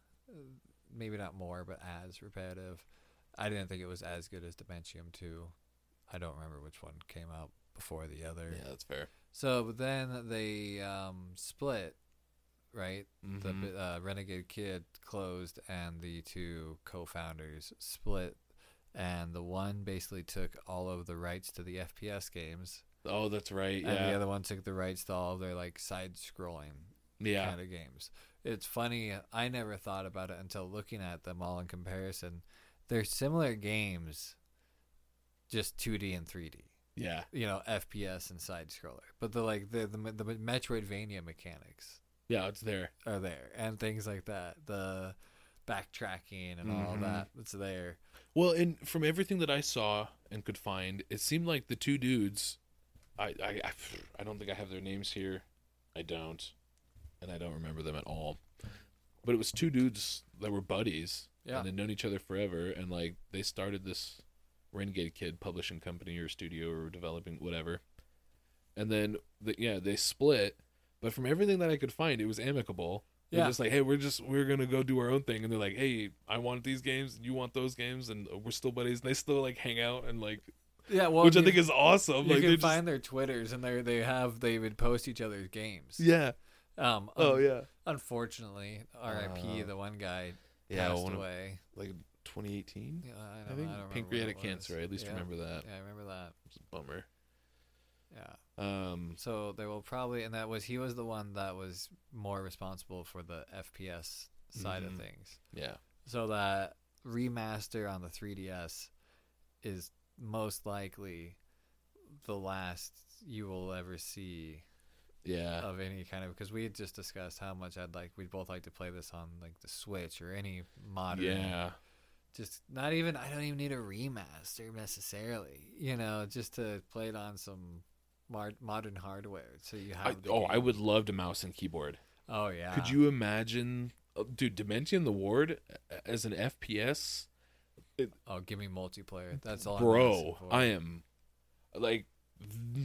Maybe not more, but as repetitive. I didn't think it was as good as Dementium 2. I don't remember which one came out before the other. Yeah, that's fair. So but then they split, right? Mm-hmm. The Renegade Kid closed, and the two co-founders split. And the one basically took all of the rights to the FPS games. Oh, that's right, yeah. And the other one took the rights to all of their like side-scrolling kind of games. It's funny, I never thought about it until looking at them all in comparison. They're similar games, just 2D and 3D. Yeah. FPS and side-scroller. But the Metroidvania mechanics. Yeah, it's there. Are there. And things like that. The backtracking and all that, it's there. Well, and from everything that I saw and could find, it seemed like the two dudes, I don't think I have their names here. I don't. And I don't remember them at all. But it was two dudes that were buddies and had known each other forever, and like they started this Renegade Kid publishing company or studio or developing whatever. And then they split, but from everything that I could find, it was amicable. Yeah. They're just like, hey, we're gonna go do our own thing, and they're like, hey, I want these games, you want those games, and we're still buddies, and they still like hang out and like which I think is awesome. You like, can find their Twitters, and they would post each other's games. Yeah. Unfortunately, R.I.P. The one guy passed away. Like 2018? Yeah, I think pancreatic cancer. I at least remember that. Yeah, I remember that. It's a bummer. Yeah. So they will probably, and he was the one that was more responsible for the FPS side of things. Yeah. So that remaster on the 3DS is most likely the last you will ever see. Yeah, of any kind of, because we had just discussed how much we'd both like to play this on like the Switch or any modern. Yeah, just not even. I don't even need a remaster necessarily. Just to play it on some modern hardware. So you have. I would love to mouse and keyboard. Oh yeah. Could you imagine, dude? Dementium the Ward as an FPS. Give me multiplayer. That's all. Bro, I am like.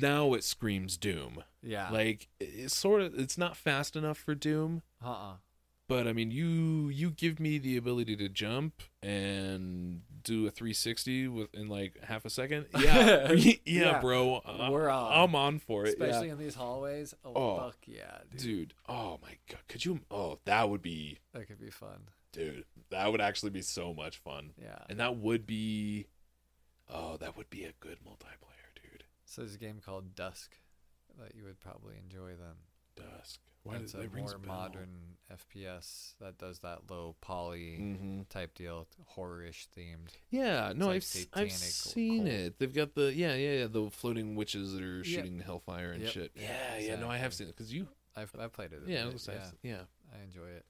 Now it screams Doom. Yeah. Like, it's sort of, it's not fast enough for Doom. Uh-uh. But, I mean, you give me the ability to jump and do a 360 in like half a second. Yeah. yeah, bro. We're on. I'm on for it. Especially in these hallways. Oh, fuck yeah, dude. Oh, my God. Could you? Oh, that could be fun. Dude, that would actually be so much fun. Yeah. And that would be a good multiplayer. So there's a game called Dusk that you would probably enjoy then. Dusk. It's a more modern FPS that does that low poly type deal, horror-ish themed. Yeah, no, I've seen it. They've got the floating witches that are shooting hellfire and shit. Yeah, exactly. Yeah, no, I have seen it because I played it. Yeah, yeah, I enjoy it.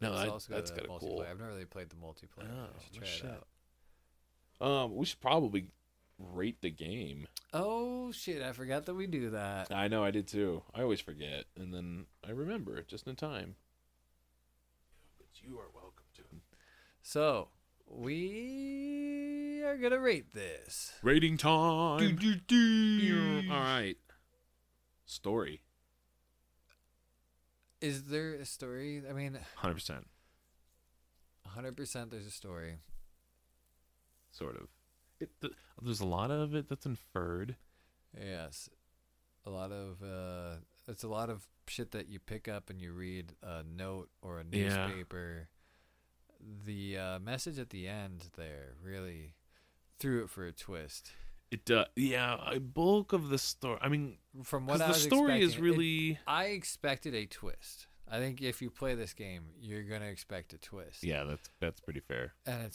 No, that's kind of cool. I've never really played the multiplayer. Oh, I should try it out. We should probably rate the game. Oh shit, I forgot that we do that. I know, I did too. I always forget, and then I remember just in time. But you are welcome to. So, we are going to rate this. Rating time. All right. Story. Is there a story? I mean, 100%. 100% there's a story. Sort of. There's a lot of it that's inferred. Yes. A lot of it's a lot of shit that you pick up and you read a note or a newspaper. Yeah. The message at the end there really threw it for a twist. It does. Yeah, a bulk of the story. I mean, from what I was expecting, the story is really. I expected a twist. I think if you play this game, you're gonna expect a twist. Yeah, that's pretty fair. And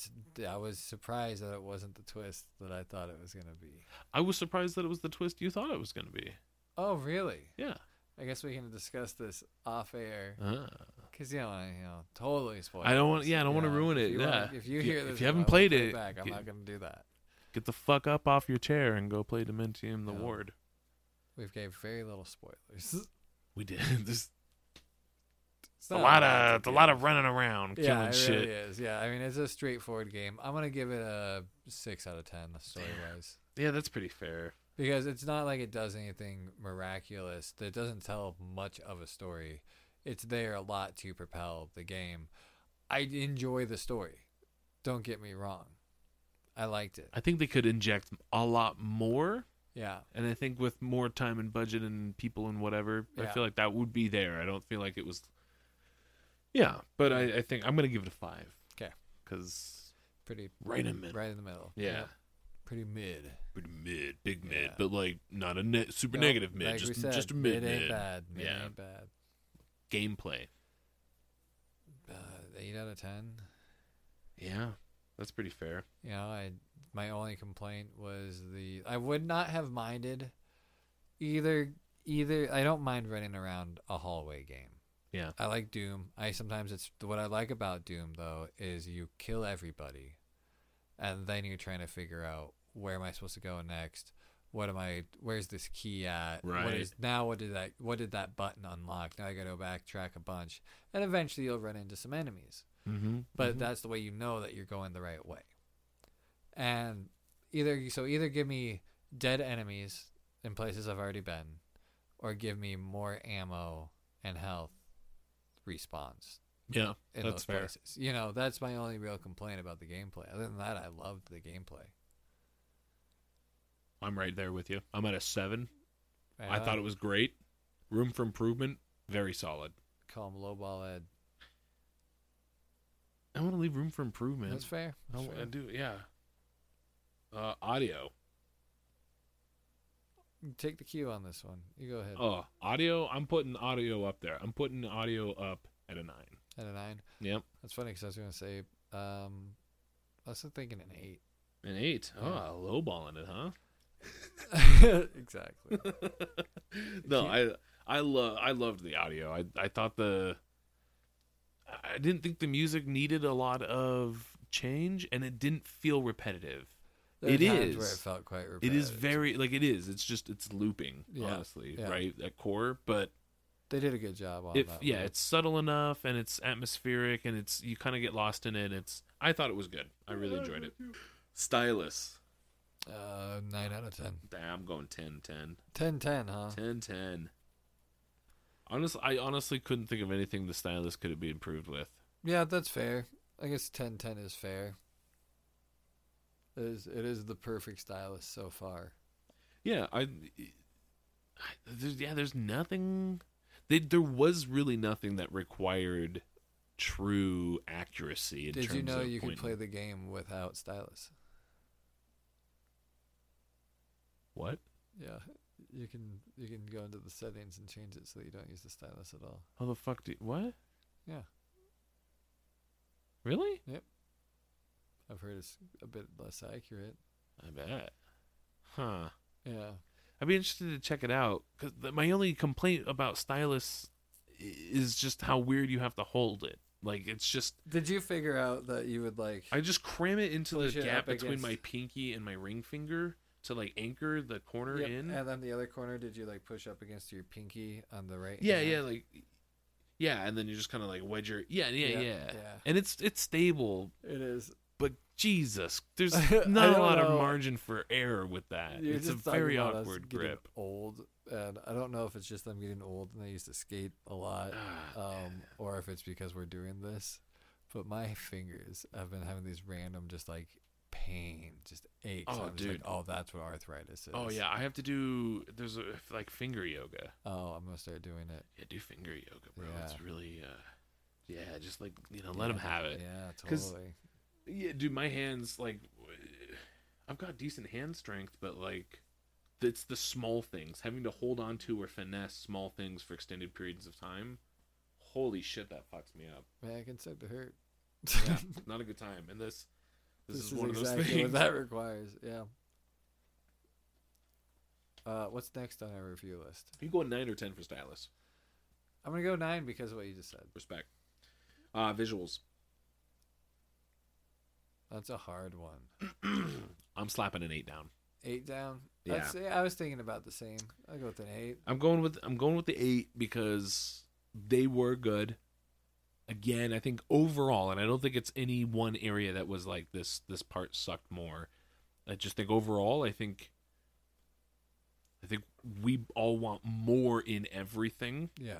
I was surprised that it wasn't the twist that I thought it was gonna be. I was surprised that it was the twist you thought it was gonna be. Oh, really? Yeah. I guess we can discuss this off air. Because you know, totally spoil. I don't want. Yeah, I don't want to ruin it. If you haven't played it, I'm not gonna do that. Get the fuck up off your chair and go play Dementium the Ward. We've gave very little spoilers. We did. It's a lot of running around, killing shit. Really is. Yeah, I mean, it's a straightforward game. I'm going to give it a 6 out of 10, story-wise. Yeah, that's pretty fair. Because it's not like it does anything miraculous. It doesn't tell much of a story. It's there a lot to propel the game. I enjoy the story. Don't get me wrong. I liked it. I think they could inject a lot more. Yeah. And I think with more time and budget and people and whatever, I feel like that would be there. I don't feel like it was... Yeah, but I think I'm going to give it a 5. Okay. Because... Pretty... Right in the middle. Yeah. Pretty mid. Big mid. But, not a negative mid. Like just, we said, just a mid. Mid ain't bad. Ain't bad. Gameplay. 8 out of 10. Yeah. That's pretty fair. You know, my only complaint was I would not have minded either. I don't mind running around a hallway game. Yeah. I like Doom. What I like about Doom though is you kill everybody and then you're trying to figure out where am I supposed to go next? Where's this key at? Right. What did that button unlock? Now I gotta go backtrack a bunch. And eventually you'll run into some enemies. Mm-hmm. But that's the way you know that you're going the right way. And either give me dead enemies in places I've already been, or give me more ammo and health respawns. Yeah, in that's those places. Fair. You know, that's my only real complaint about the gameplay. Other than that, I loved the gameplay. I'm right there with you. I'm at a 7. I thought it was great. Room for improvement. Very solid. Call him lowball Ed. I want to leave room for improvement. That's fair. I do, yeah. Audio. Take the cue on this one. You go ahead. Oh, audio. I'm putting audio up there. I'm putting audio up at a 9. At a 9? Yep. That's funny because I was going to say, I was thinking an 8. An 8? Yeah. Oh, lowballing it, huh? Exactly. No, I loved the audio. I thought I didn't think the music needed a lot of change, and it didn't feel repetitive. It is where it felt quite repetitive. It is very it is. It's just looping, honestly, right at core. But they did a good job on that. Yeah, it's subtle enough, and it's atmospheric, and it's you kind of get lost in it. I thought it was good. I really enjoyed it. Stylus. 9 out of 10. I'm going 10. 10, huh? 10. I honestly couldn't think of anything the stylus could have been improved with. Yeah, that's fair. I guess 10 is fair. It is the perfect stylus so far. Yeah, there's nothing. There was really nothing that required true accuracy. Did you know you can play the game without stylus? What? Yeah. You can go into the settings and change it so that you don't use the stylus at all. How the fuck what? Yeah. Really? Yep. I've heard it's a bit less accurate. I bet. Huh. Yeah. I'd be interested to check it out because my only complaint about stylus is just how weird you have to hold it. It's just. Did you figure out that you would I just cram it into the gap between my pinky and my ring finger. To anchor the corner in, and then the other corner, did you push up against your pinky on the right? Yeah, hand? And then you just kind of wedge your and it's stable. It is, but Jesus, there's not a lot of margin for error with that. You're it's a very awkward grip. Old, and I don't know if it's just them getting old and they used to skate a lot, or if it's because we're doing this. But my fingers have been having these random just pain, just aches. Oh, dude. Like, oh, that's what arthritis is. Oh, yeah. I have to do, there's a, like finger yoga. Oh, I'm going to start doing it. Yeah, do finger yoga, bro. Yeah. It's really, yeah, just like, you know, let them have it. Yeah, totally. Yeah, dude, my hands, like, I've got decent hand strength, but like, it's the small things. Having to hold on to or finesse small things for extended periods of time. Holy shit, that fucks me up. Yeah, I can start to hurt. Yeah, not a good time. And this is one exactly of those things. What that requires, yeah. What's next on our review list? Are you going 9 or 10 for stylus? I'm going to go 9 because of what you just said. Respect. Visuals. That's a hard one. I'm slapping an 8 down. 8 down? Yeah. I was thinking about the same. I'll go with an 8. I'm going with the 8 because they were good. Again, I think overall, and I don't think it's any one area that was like this part sucked more. I just think overall, I think we all want more in everything. Yeah.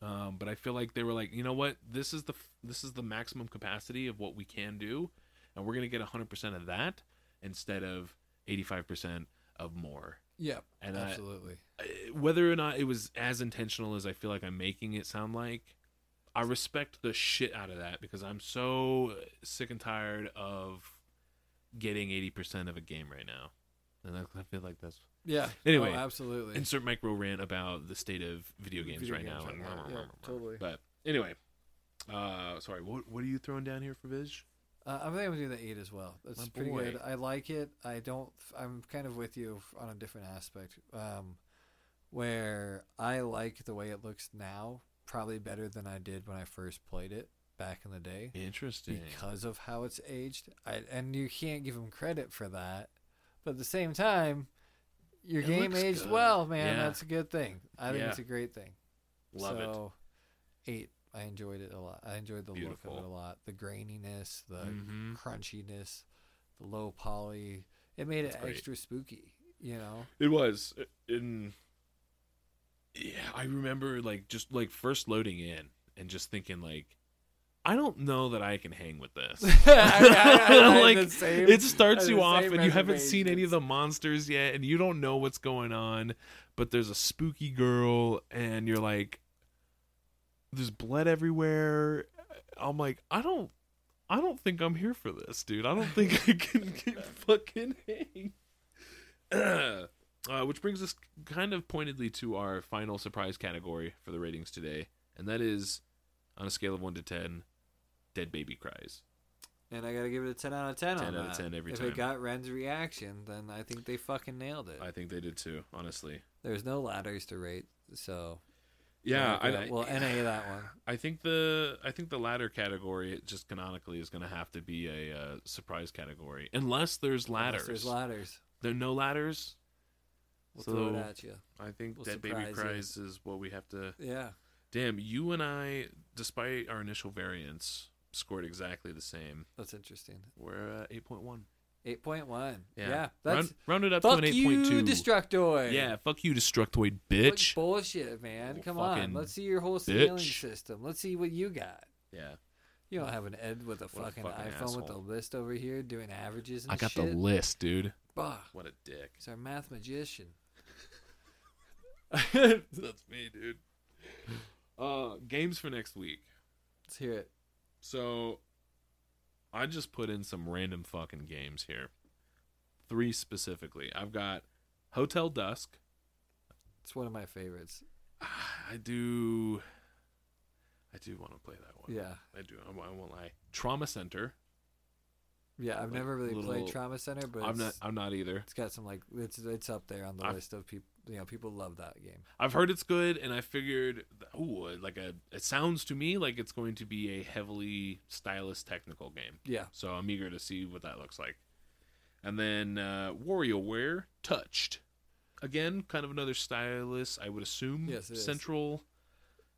But I feel like they were like, you know what? This is the maximum capacity of what we can do, and we're going to get 100% of that instead of 85% of more. Yeah, and absolutely. Whether or not it was as intentional as I feel like I'm making it sound like, I respect the shit out of that because I'm so sick and tired of getting 80% of a game right now. And I feel like that's... Yeah. Anyway. Oh, absolutely. Insert micro rant about the state of video games right now. Totally. But anyway. Sorry. What are you throwing down here for Vij? I think I'm going to do the 8 as well. That's pretty good. I like it. I'm kind of with you on a different aspect where I like the way it looks now. Probably better than I did when I first played it back in the day. Interesting. Because of how it's aged. And you can't give them credit for that. But at the same time, your game aged good. Well, man. Yeah. That's a good thing. I think it's a great thing. Love it. 8. I enjoyed it a lot. I enjoyed the Beautiful. Look of it a lot. The graininess, the crunchiness, the low poly. It made it extra spooky, you know? It was. Yeah, I remember just first loading in and just thinking like, I don't know that I can hang with this. It starts you off and you haven't seen any of the monsters yet and you don't know what's going on, but there's a spooky girl and you're like, there's blood everywhere. I'm like, I don't think I'm here for this, dude. I don't think I can fucking hang. Which brings us kind of pointedly to our final surprise category for the ratings today, and that is, on a scale of 1 to 10, Dead Baby Cries. And I gotta give it a 10 out of 10 on that. 10 out of 10 every time. If it got Ren's reaction, then I think they fucking nailed it. I think they did too, honestly. There's no ladders to rate, so... Yeah, we'll NA that one. I think the latter category just canonically is going to have to be a surprise category, unless there's ladders. There are no ladders... We'll throw it at you. I think Dead Baby Cries is what we have to... Yeah. Damn, you and I, despite our initial variance, scored exactly the same. That's interesting. We're 8.1. 8.1. Yeah. That's... Rounded up to an 8.2. Fuck you, Destructoid. Yeah, fuck you, Destructoid, bitch. Bullshit, man. Come on. Let's see your whole scaling system. Let's see what you got. Yeah. You don't have an Ed with a fucking iPhone asshole. With a list over here doing averages and shit. I got the list, dude. Bah. What a dick. He's our math magician. That's me, dude. Games for next week. Let's hear it. So, I just put in some random fucking games here. 3 specifically. I've got Hotel Dusk. It's one of my favorites. I do want to play that one. Yeah. I do. I won't lie. Trauma Center. Yeah, I've never really played Trauma Center, but I'm not either. It's got some it's up there on the list of people. You know, people love that game. I've heard it's good, and I figured, it sounds to me like it's going to be a heavily stylus technical game. Yeah. So I'm eager to see what that looks like. And then WarioWare Touched, again, kind of another stylus, I would assume. Yes, it is. Central.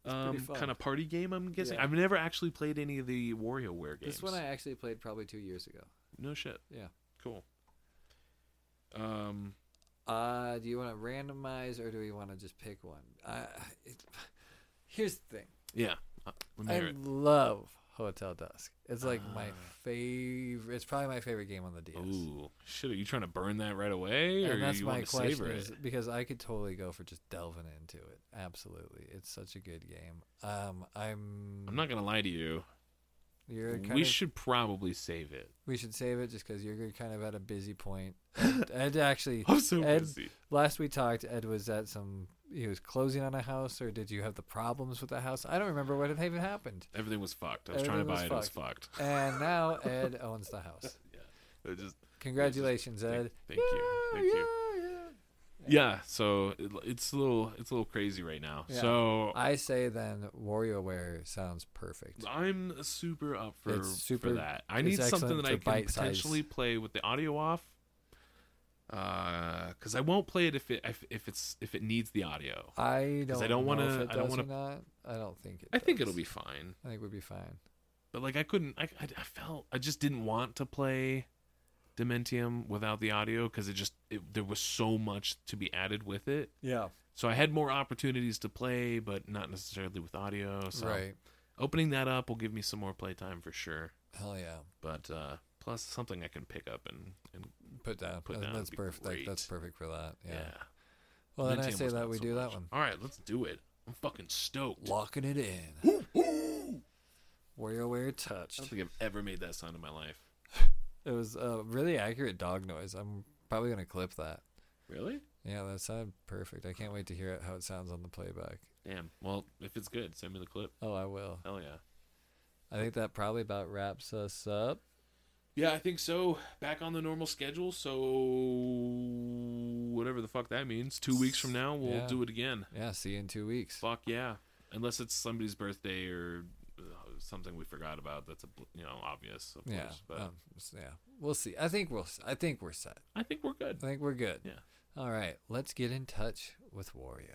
Kind of party game, I'm guessing. Yeah. I've never actually played any of the WarioWare games. This one I actually played probably 2 years ago. No shit. Yeah. Cool. Do you want to randomize or do we want to just pick one? Here's the thing. Yeah. Let me hear it. I love Hotel Dusk. It's like my favorite. It's probably my favorite game on the DS. Ooh, shit! Are you trying to burn that right away, or that's you my want to question savor it? Is, because I could totally go for just delving into it. Absolutely, it's such a good game. I'm not gonna lie to you. We should probably save it. We should save it just because you're kind of at a busy point. Ed actually. I'm so busy. Last we talked, Ed was at some. He was closing on a house, or did you have the problems with the house? I don't remember what had even happened. Everything was fucked. I was trying to buy it. It was fucked. And now Ed owns the house. Yeah. Congratulations, Ed. Thank you. Yeah. So it's a little crazy right now. Yeah. So I say then WarioWare sounds perfect. I'm super up for that. I need something that I can potentially play with the audio off. Because I won't play it if it needs the audio. I don't think it. I think it'll be fine. I think we'll be fine. But like I just didn't want to play Dementium without the audio because there was so much to be added with it. Yeah. So I had more opportunities to play, but not necessarily with audio. So right. Opening that up will give me some more playtime for sure. Hell yeah. But plus something I can pick up and put down. That's perfect. That's perfect for that. Yeah. Well, then I say that we do that one. All right, let's do it. I'm fucking stoked. Locking it in. Woo! WarioWare Touched. I don't think I've ever made that sound in my life. It was a really accurate dog noise. I'm probably gonna clip that. Really? Yeah, that sounded perfect. I can't wait to hear how it sounds on the playback. Damn. Well, if it's good, send me the clip. Oh, I will. Hell yeah. I think that probably about wraps us up. Yeah, I think so. Back on the normal schedule, so whatever the fuck that means. 2 weeks from now, we'll do it again. Yeah, see you in 2 weeks. Fuck yeah. Unless it's somebody's birthday or something we forgot about that's obvious. Of course, but we'll see. I think we're set. I think we're good. Yeah. All right, let's get in touch with Wario.